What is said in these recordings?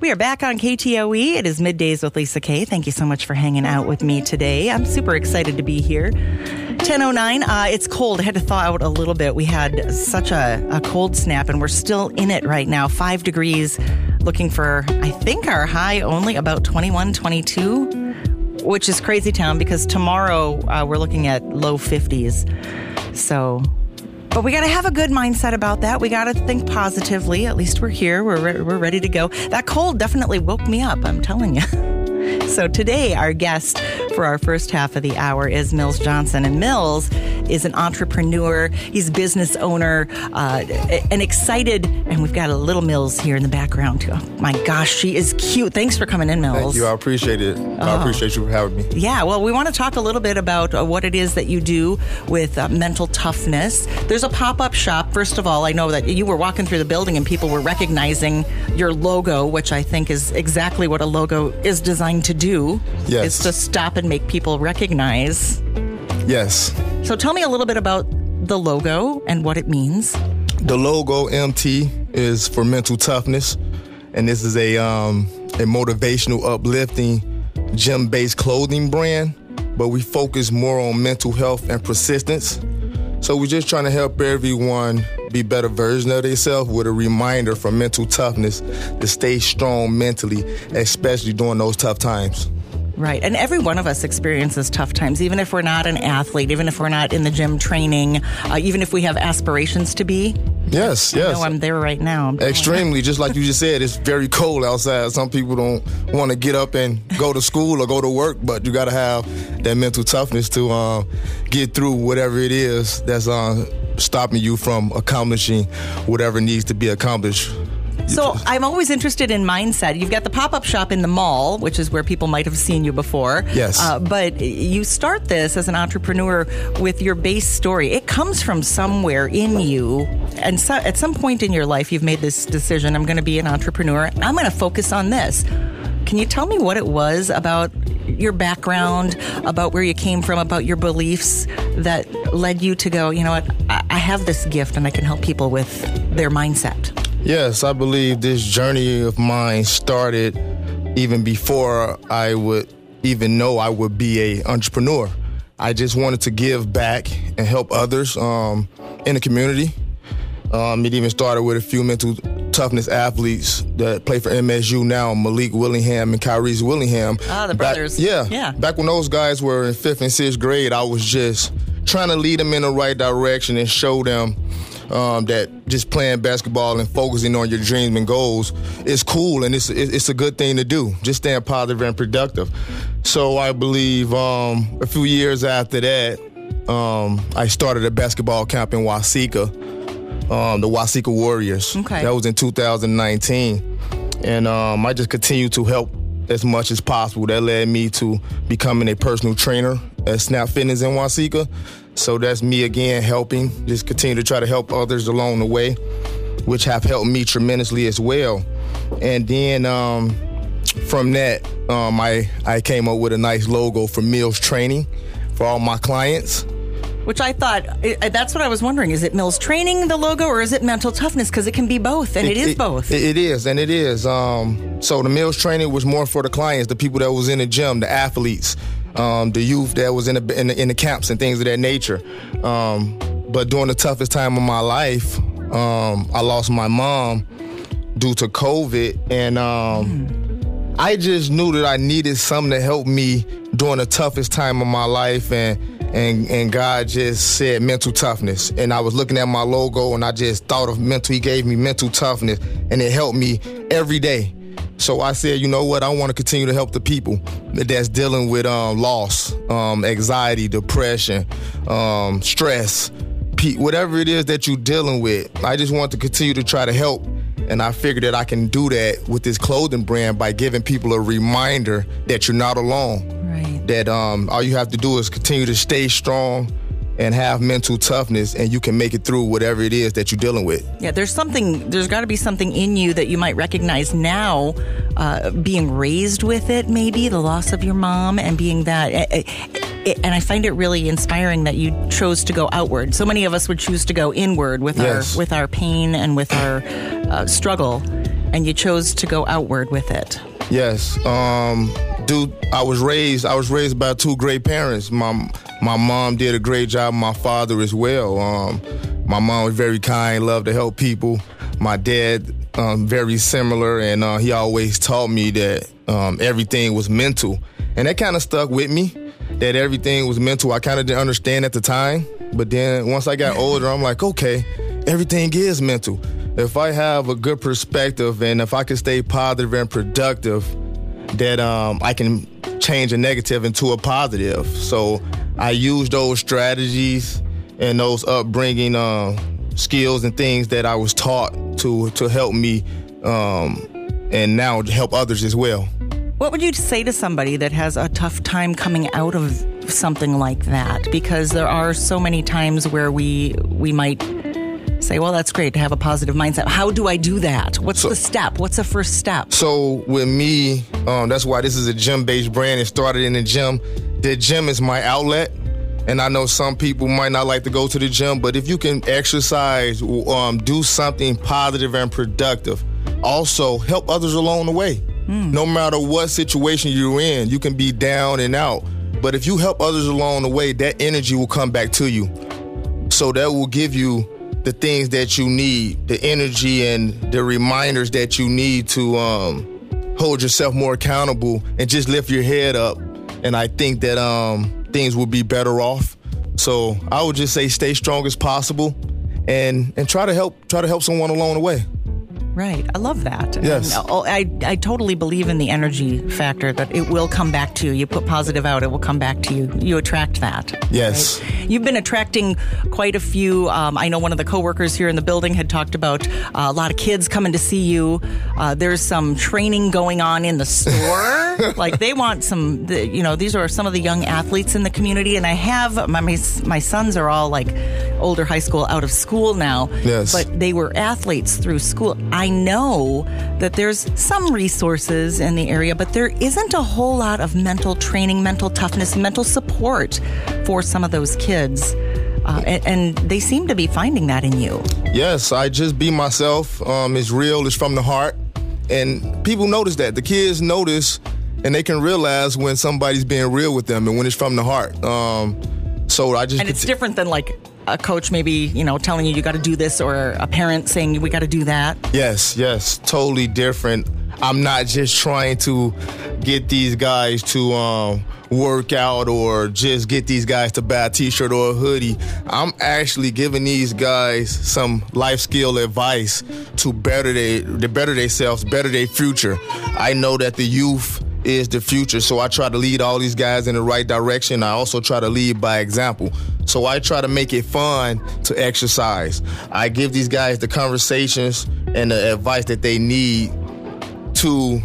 We are back on KTOE. It is Middays with Lisa Kay. Thank you so much for hanging out with me today. I'm super excited to be here. 10:09. It's cold. I had to thaw out a little bit. We had such a cold snap, and we're still in it right now. 5 degrees. Looking for, I think, our high only about 21, 22, which is crazy town because tomorrow we're looking at low 50s. So, but we got to have a good mindset about that. We got to think positively. At least we're here. We're ready to go. That cold definitely woke me up, I'm telling you. So today, our guest for our first half of the hour is Millz Johnson. And Millz is an entrepreneur. He's a business owner, an excited, and we've got a little Millz here in the background too. Oh my gosh, she is cute. Thanks for coming in, Millz. Thank you. I appreciate it. Oh. I appreciate you for having me. Yeah, well, we want to talk a little bit about what it is that you do with mental toughness. There's a pop-up shop. First of all, I know that you were walking through the building and people were recognizing your logo, which I think is exactly what a logo is designed to do. Yes. Is to stop and make people recognize. Yes. So tell me a little bit about the logo and what it means. The logo, MT, is for mental toughness. And this is a motivational, uplifting, gym-based clothing brand. But we focus more on mental health and persistence. So we're just trying to help everyone be better version of themselves with a reminder for mental toughness to stay strong mentally, especially during those tough times. Right. And every one of us experiences tough times, even if we're not an athlete, even if we're not in the gym training, even if we have aspirations to be. Yes, yes. I know I'm there right now. Extremely. Just like you just said, it's very cold outside. Some people don't want to get up and go to school or go to work, but you got to have that mental toughness to get through whatever it is that's stopping you from accomplishing whatever needs to be accomplished. So I'm always interested in mindset. You've got the pop-up shop in the mall, which is where people might have seen you before. Yes. But you start this as an entrepreneur with your base story. It comes from somewhere in you. And so, at some point in your life, you've made this decision, I'm going to be an entrepreneur. I'm going to focus on this. Can you tell me what it was about your background, about where you came from, about your beliefs that led you to go, you know what, I have this gift and I can help people with their mindset? Yes, I believe this journey of mine started even before I would even know I would be an entrepreneur. I just wanted to give back and help others in the community. It even started with a few mental toughness athletes that play for MSU now, Malik Willingham and Kyriez Willingham. Ah, the brothers. Yeah. Back when those guys were in 5th and 6th grade, I was just trying to lead them in the right direction and show them that just playing basketball and focusing on your dreams and goals is cool, and it's a good thing to do. Just staying positive and productive. So I believe a few years after that, I started a basketball camp in Waseca, the Waseca Warriors. Okay. That was in 2019. And I just continued to help as much as possible. That led me to becoming a personal trainer at Snap Fitness in Waseca. So that's me again helping, just continue to try to help others along the way, which have helped me tremendously as well. And then from that, I came up with a nice logo for Millz Training for all my clients. Which I thought, that's what I was wondering. Is it Millz Training, the logo, or is it mental toughness? Because it can be both, and it is both. It is. So the Millz Training was more for the clients, the people that was in the gym, the athletes. The youth that was in the camps and things of that nature. But during the toughest time of my life, I lost my mom due to COVID. And I just knew that I needed something to help me during the toughest time of my life. And God just said mental toughness. And I was looking at my logo and I just thought of mental. He gave me mental toughness and it helped me every day. So I said, you know what? I want to continue to help the people that's dealing with loss, anxiety, depression, stress, whatever it is that you're dealing with. I just want to continue to try to help. And I figured that I can do that with this clothing brand by giving people a reminder that you're not alone. Right. That all you have to do is continue to stay strong and have mental toughness, and you can make it through whatever it is that you're dealing with. Yeah, there's got to be something in you that you might recognize now, being raised with it, maybe, the loss of your mom and being that. And I find it really inspiring that you chose to go outward. So many of us would choose to go inward with our pain and with our struggle. and you chose to go outward with it. Yes. Dude, I was raised by two great parents. My mom did a great job. My father as well. My mom was very kind, loved to help people. My dad, very similar, and he always taught me that everything was mental. And that kind of stuck with me, that everything was mental. I kind of didn't understand at the time, but then once I got older, I'm like, okay, everything is mental. If I have a good perspective and if I can stay positive and productive, that I can change a negative into a positive. So I use those strategies and those upbringing skills and things that I was taught to help me and now help others as well. What would you say to somebody that has a tough time coming out of something like that? Because there are so many times where we might say, well, that's great to have a positive mindset. How do I do that? What's the step? What's the first step? So with me, that's why this is a gym-based brand. It started in the gym. The gym is my outlet. And I know some people might not like to go to the gym, but if you can exercise, do something positive and productive, also help others along the way. No matter what situation you're in, you can be down and out. But if you help others along the way, that energy will come back to you. So that will give you the things that you need, the energy and the reminders that you need to hold yourself more accountable and just lift your head up. And I think that things will be better off. So I would just say stay strong as possible and try to help someone along the way. Right. I love that. Yes. And I totally believe in the energy factor, that it will come back to you. You put positive out, it will come back to you. You attract that. Yes. Right? You've been attracting quite a few. I know one of the coworkers here in the building had talked about a lot of kids coming to see you. There's some training going on in the store. Like they want some, these are some of the young athletes in the community. And I have, my sons are all like older high school, out of school now. Yes. But they were athletes through school. I know that there's some resources in the area, but there isn't a whole lot of mental training, mental toughness, mental support for some of those kids. And they seem to be finding that in you. Yes, I just be myself. It's real. It's from the heart. And people notice that. The kids notice, and they can realize when somebody's being real with them and when it's from the heart. And it's different than like a coach maybe, telling you got to do this, or a parent saying we got to do that. Yes, totally different. I'm not just trying to get these guys to work out or just get these guys to buy a t-shirt or a hoodie. I'm actually giving these guys some life skill advice to better themselves, better their future. I know that the youth is the future, so I try to lead all these guys in the right direction. I also try to lead by example. So I try to make it fun to exercise. I give these guys the conversations and the advice that they need to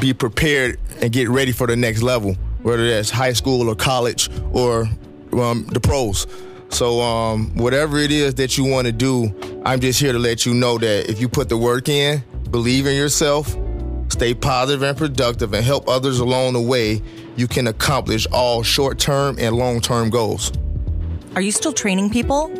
be prepared and get ready for the next level, whether that's high school or college or the pros. So whatever it is that you want to do, I'm just here to let you know that if you put the work in, believe in yourself, stay positive and productive, and help others along the way, you can accomplish all short-term and long-term goals. Are you still training people?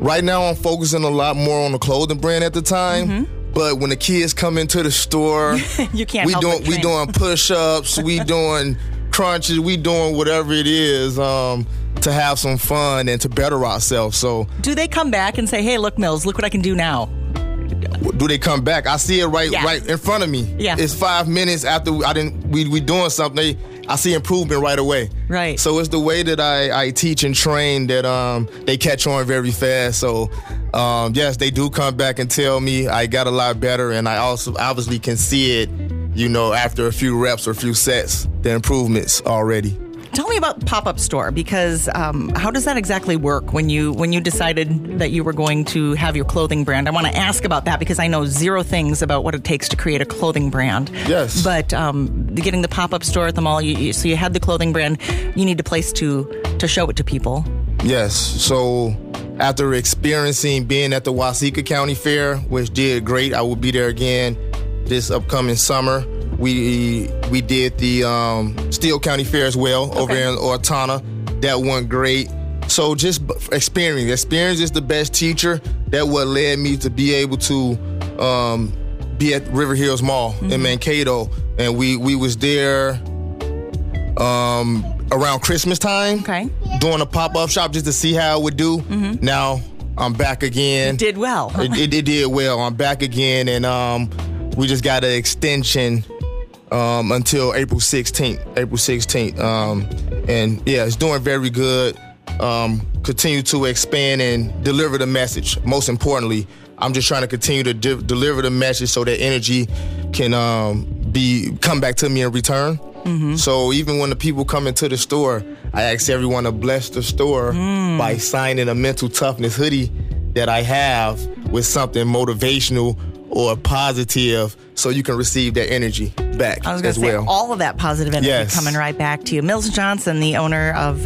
Right now, I'm focusing a lot more on the clothing brand at the time. Mm-hmm. But when the kids come into the store, we doing push-ups, we doing crunches, we doing whatever it is to have some fun and to better ourselves. So, do they come back and say, "Hey, look, Millz, look what I can do now"? Do they come back? I see it right in front of me. Yeah. It's 5 minutes after we doing something. I see improvement right away. Right. So it's the way that I teach and train that they catch on very fast. So yes, they do come back and tell me I got a lot better, and I also obviously can see it, after a few reps or a few sets, the improvements already. Tell me about pop-up store, because how does that exactly work when you decided that you were going to have your clothing brand? I want to ask about that because I know zero things about what it takes to create a clothing brand. Yes. But getting the pop-up store at the mall, so you had the clothing brand, you need a place to show it to people. Yes. So after experiencing being at the Waseca County Fair, which did great, I will be there again this upcoming summer. We did the Steele County Fair as well, okay, over in Ortona. That went great. So just experience. Experience is the best teacher. That what led me to be able to be at River Hills Mall in Mankato, and we was there around Christmas time, doing a pop-up shop just to see how it would do. Now I'm back again. It did well. It did well. I'm back again, and we just got an extension until April 16th. And yeah, it's doing very good. Continue to expand and deliver the message. Most importantly, I'm just trying to continue to deliver the message so that energy can come back to me in return. So even when the people come into the store, I ask everyone to bless the store by signing a Mental Toughness hoodie that I have with something motivational or positive, so you can receive that energy back. I was going to say, all of that positive energy coming right back to you. Millz Johnson, the owner of,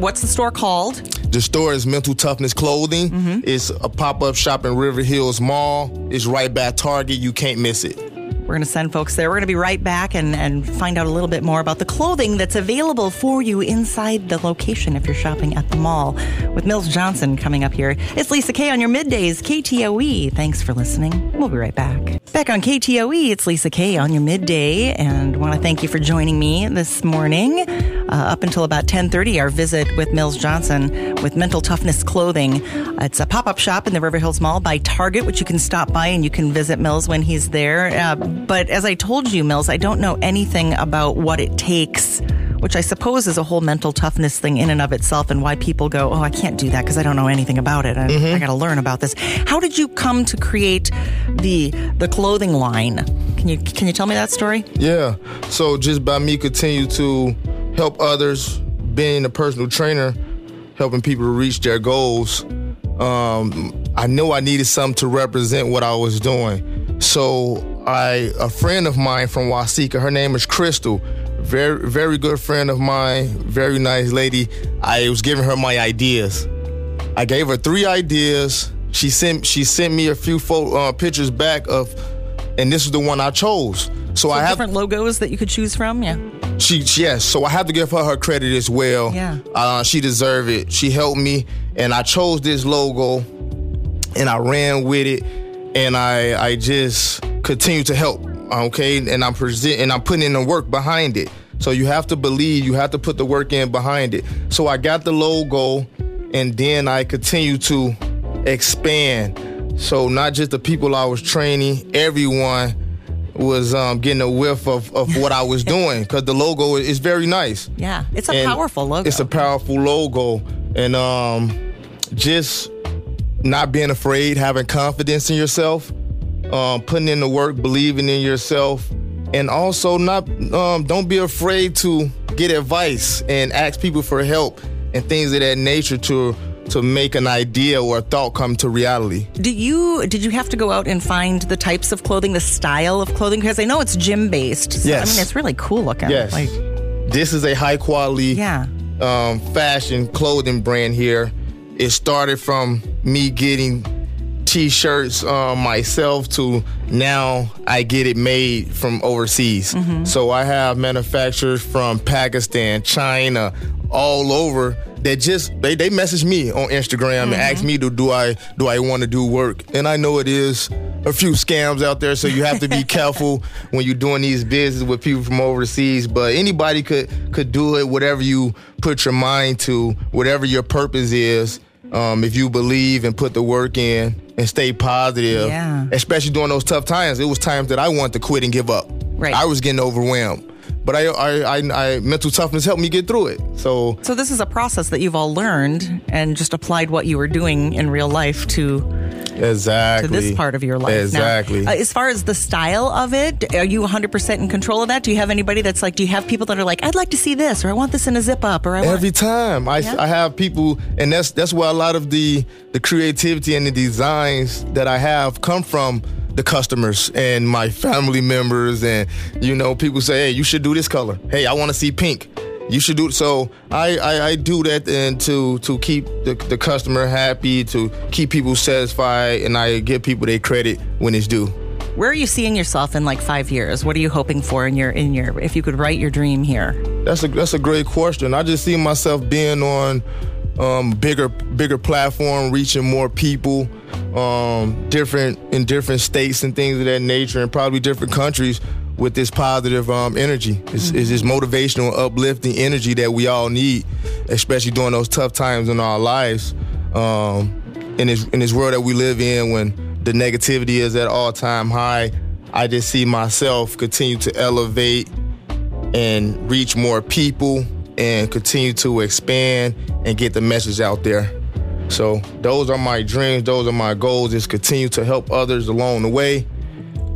what's the store called? The store is Mental Toughness Clothing. It's a pop-up shop in River Hills Mall. It's right by Target. You can't miss it. We're going to send folks there. We're going to be right back and find out a little bit more about the clothing that's available for you inside the location if you're shopping at the mall. With Millz Johnson coming up here, it's Lisa Kay on your Middays, KTOE. Thanks for listening. We'll be right back. Back on KTOE, it's Lisa Kay on your Midday, and want to thank you for joining me this morning. Up until about 10:30, our visit with Millz Johnson with Mental Toughness Clothing. It's a pop-up shop in the River Hills Mall by Target, which you can stop by and you can visit Millz when he's there. But as I told you, Millz, I don't know anything about what it takes, which I suppose is a whole mental toughness thing in and of itself, and why people go, oh, I can't do that because I don't know anything about it. I got to learn about this. How did you come to create the clothing line? Can you tell me that story? Yeah. So just by me continue to help others, being a personal trainer, helping people reach their goals, I knew I needed something to represent what I was doing. So a friend of mine from Waseca, her name is Crystal, very, very good friend of mine, very nice lady. I was giving her my ideas. I gave her 3 ideas. She sent me a few pictures back of, and this is the one I chose. So I have different logos that you could choose from. Yeah. Yes. So I have to give her credit as well. Yeah. She deserved it. She helped me, and I chose this logo, and I ran with it, and I just continue to help. Okay, and I'm putting in the work behind it. So you have to believe, you have to put the work in behind it. So I got the logo, and then I continue to expand. So not just the people I was training, everyone was getting a whiff of what I was doing, because the logo is very nice. Yeah, it's a powerful logo. It's a powerful logo, and just not being afraid, having confidence in yourself. Putting in the work, believing in yourself, and also not don't be afraid to get advice and ask people for help and things of that nature to make an idea or a thought come to reality. Did you have to go out and find the types of clothing, the style of clothing? Because I know it's gym-based. So, yes. I mean, it's really cool looking. Yes. Like, this is a high-quality fashion clothing brand here. It started from me getting T-shirts myself to now I get it made from overseas. So I have manufacturers from Pakistan, China, all over that just they message me on Instagram and ask me, do I want to do work? And I know it is a few scams out there, so you have to be careful when you're doing these business with people from overseas. But anybody could do it, whatever you put your mind to, whatever your purpose is. If you believe and put the work in and stay positive, especially during those tough times. It was times that I wanted to quit and give up. Right. I was getting overwhelmed. But mental toughness helped me get through it. So this is a process that you've all learned and just applied what you were doing in real life to this part of your life. Exactly. Now, as far as the style of it, are you 100% in control of that? Do you have anybody that's like? Do you have people that are like, I'd like to see this, or I want this in a zip up, or I want... Every time I have people, and that's where a lot of the creativity and the designs that I have come from. The customers and my family members, and people say, hey, you should do this color. Hey, I want to see pink. You should do it. So I do that, and to keep the customer happy, to keep people satisfied, and I give people their credit when it's due. Where are you seeing yourself in like 5 years? What are you hoping for in your if you could write your dream here? That's a great question. I just see myself being on bigger platform, reaching more people. different states and things of that nature, and probably different countries with this positive energy. It's this motivational, uplifting energy that we all need, especially during those tough times in our lives. In this world that we live in, when the negativity is at all-time high, I just see myself continue to elevate and reach more people and continue to expand and get the message out there. So those are my dreams, those are my goals, is continue to help others along the way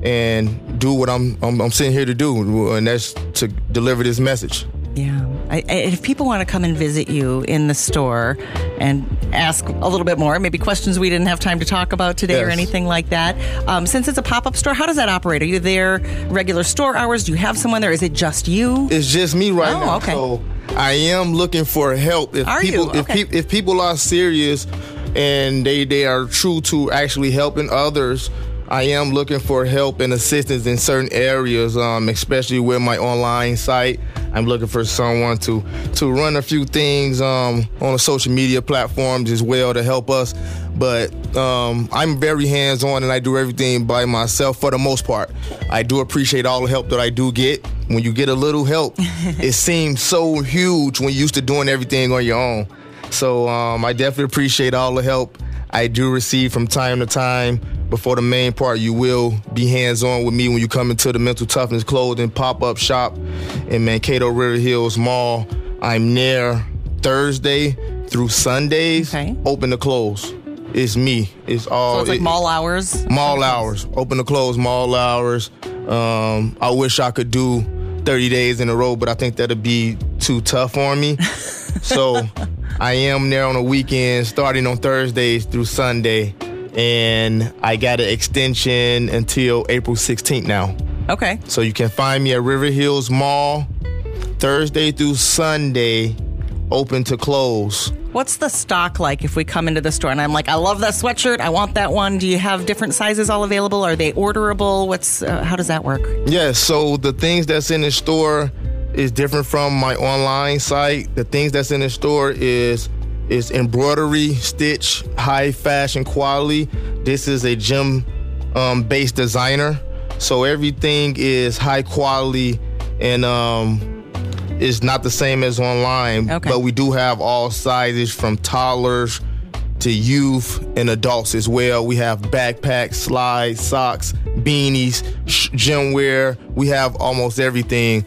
and do what I'm sitting here to do, and that's to deliver this message. Yeah. If people want to come and visit you in the store and ask a little bit more, maybe questions we didn't have time to talk about today, yes, or anything like that, since it's a pop-up store, how does that operate? Are you there regular store hours? Do you have someone there? Is it just you? It's just me now. Okay. So I am looking for help. If people are serious and they are true to actually helping others, I am looking for help and assistance in certain areas, especially with my online site. I'm looking for someone to run a few things on the social media platforms as well to help us. But I'm very hands-on, and I do everything by myself for the most part. I do appreciate all the help that I do get. When you get a little help, it seems so huge when you're used to doing everything on your own. So I definitely appreciate all the help I do receive from time to time. But for the main part, you will be hands-on with me when you come into the Mental Toughness Clothing pop-up shop in Mankato River Hills Mall. I'm there Thursday through Sundays, open to close. It's me. It's all. So it's like mall hours? Mall hours. Open to close, mall hours. I wish I could do 30 days in a row, but I think that'd be too tough on me. So I am there on the weekend, starting on Thursdays through Sunday. And I got an extension until April 16th now. Okay. So you can find me at River Hills Mall, Thursday through Sunday, open to close. What's the stock like if we come into the store and I'm like, I love that sweatshirt, I want that one. Do you have different sizes all available? Are they orderable? How does that work? Yeah, so the things that's in the store is different from my online site. The things that's in the store is embroidery, stitch, high fashion quality. This is a gym-based designer. So everything is high quality and is not the same as online. Okay. But we do have all sizes from toddlers to youth and adults as well. We have backpacks, slides, socks, beanies, gym wear. We have almost everything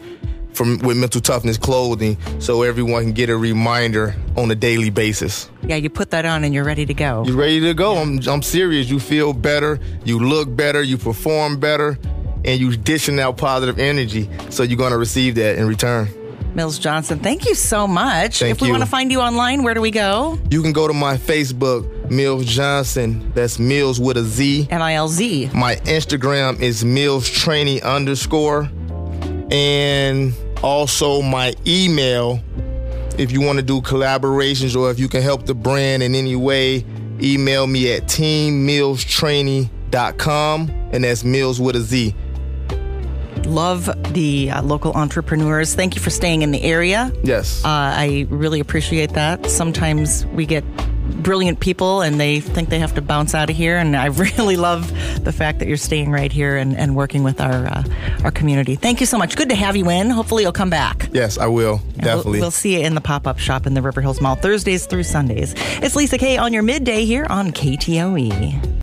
with Mental Toughness Clothing, so everyone can get a reminder on a daily basis. Yeah, you put that on and you're ready to go. You're ready to go. I'm serious. You feel better. You look better. You perform better. And you're dishing out positive energy, so you're going to receive that in return. Millz Johnson, thank you so much. If we want to find you online, where do we go? You can go to my Facebook, Millz Johnson. That's Millz with a Z. Milz. My Instagram is MillzTraining_. And also my email, if you want to do collaborations or if you can help the brand in any way, email me at teammillstraining.com, and that's Millz with a Z. Love the local entrepreneurs. Thank you for staying in the area. Yes. I really appreciate that. Sometimes we get brilliant people and they think they have to bounce out of here, and I really love the fact that you're staying right here and working with our community. Thank you so much. Good to have you in. Hopefully you'll come back. Yes, I will. Definitely. We'll see you in the pop-up shop in the River Hills Mall Thursdays through Sundays. It's Lisa Kay on your midday here on KTOE.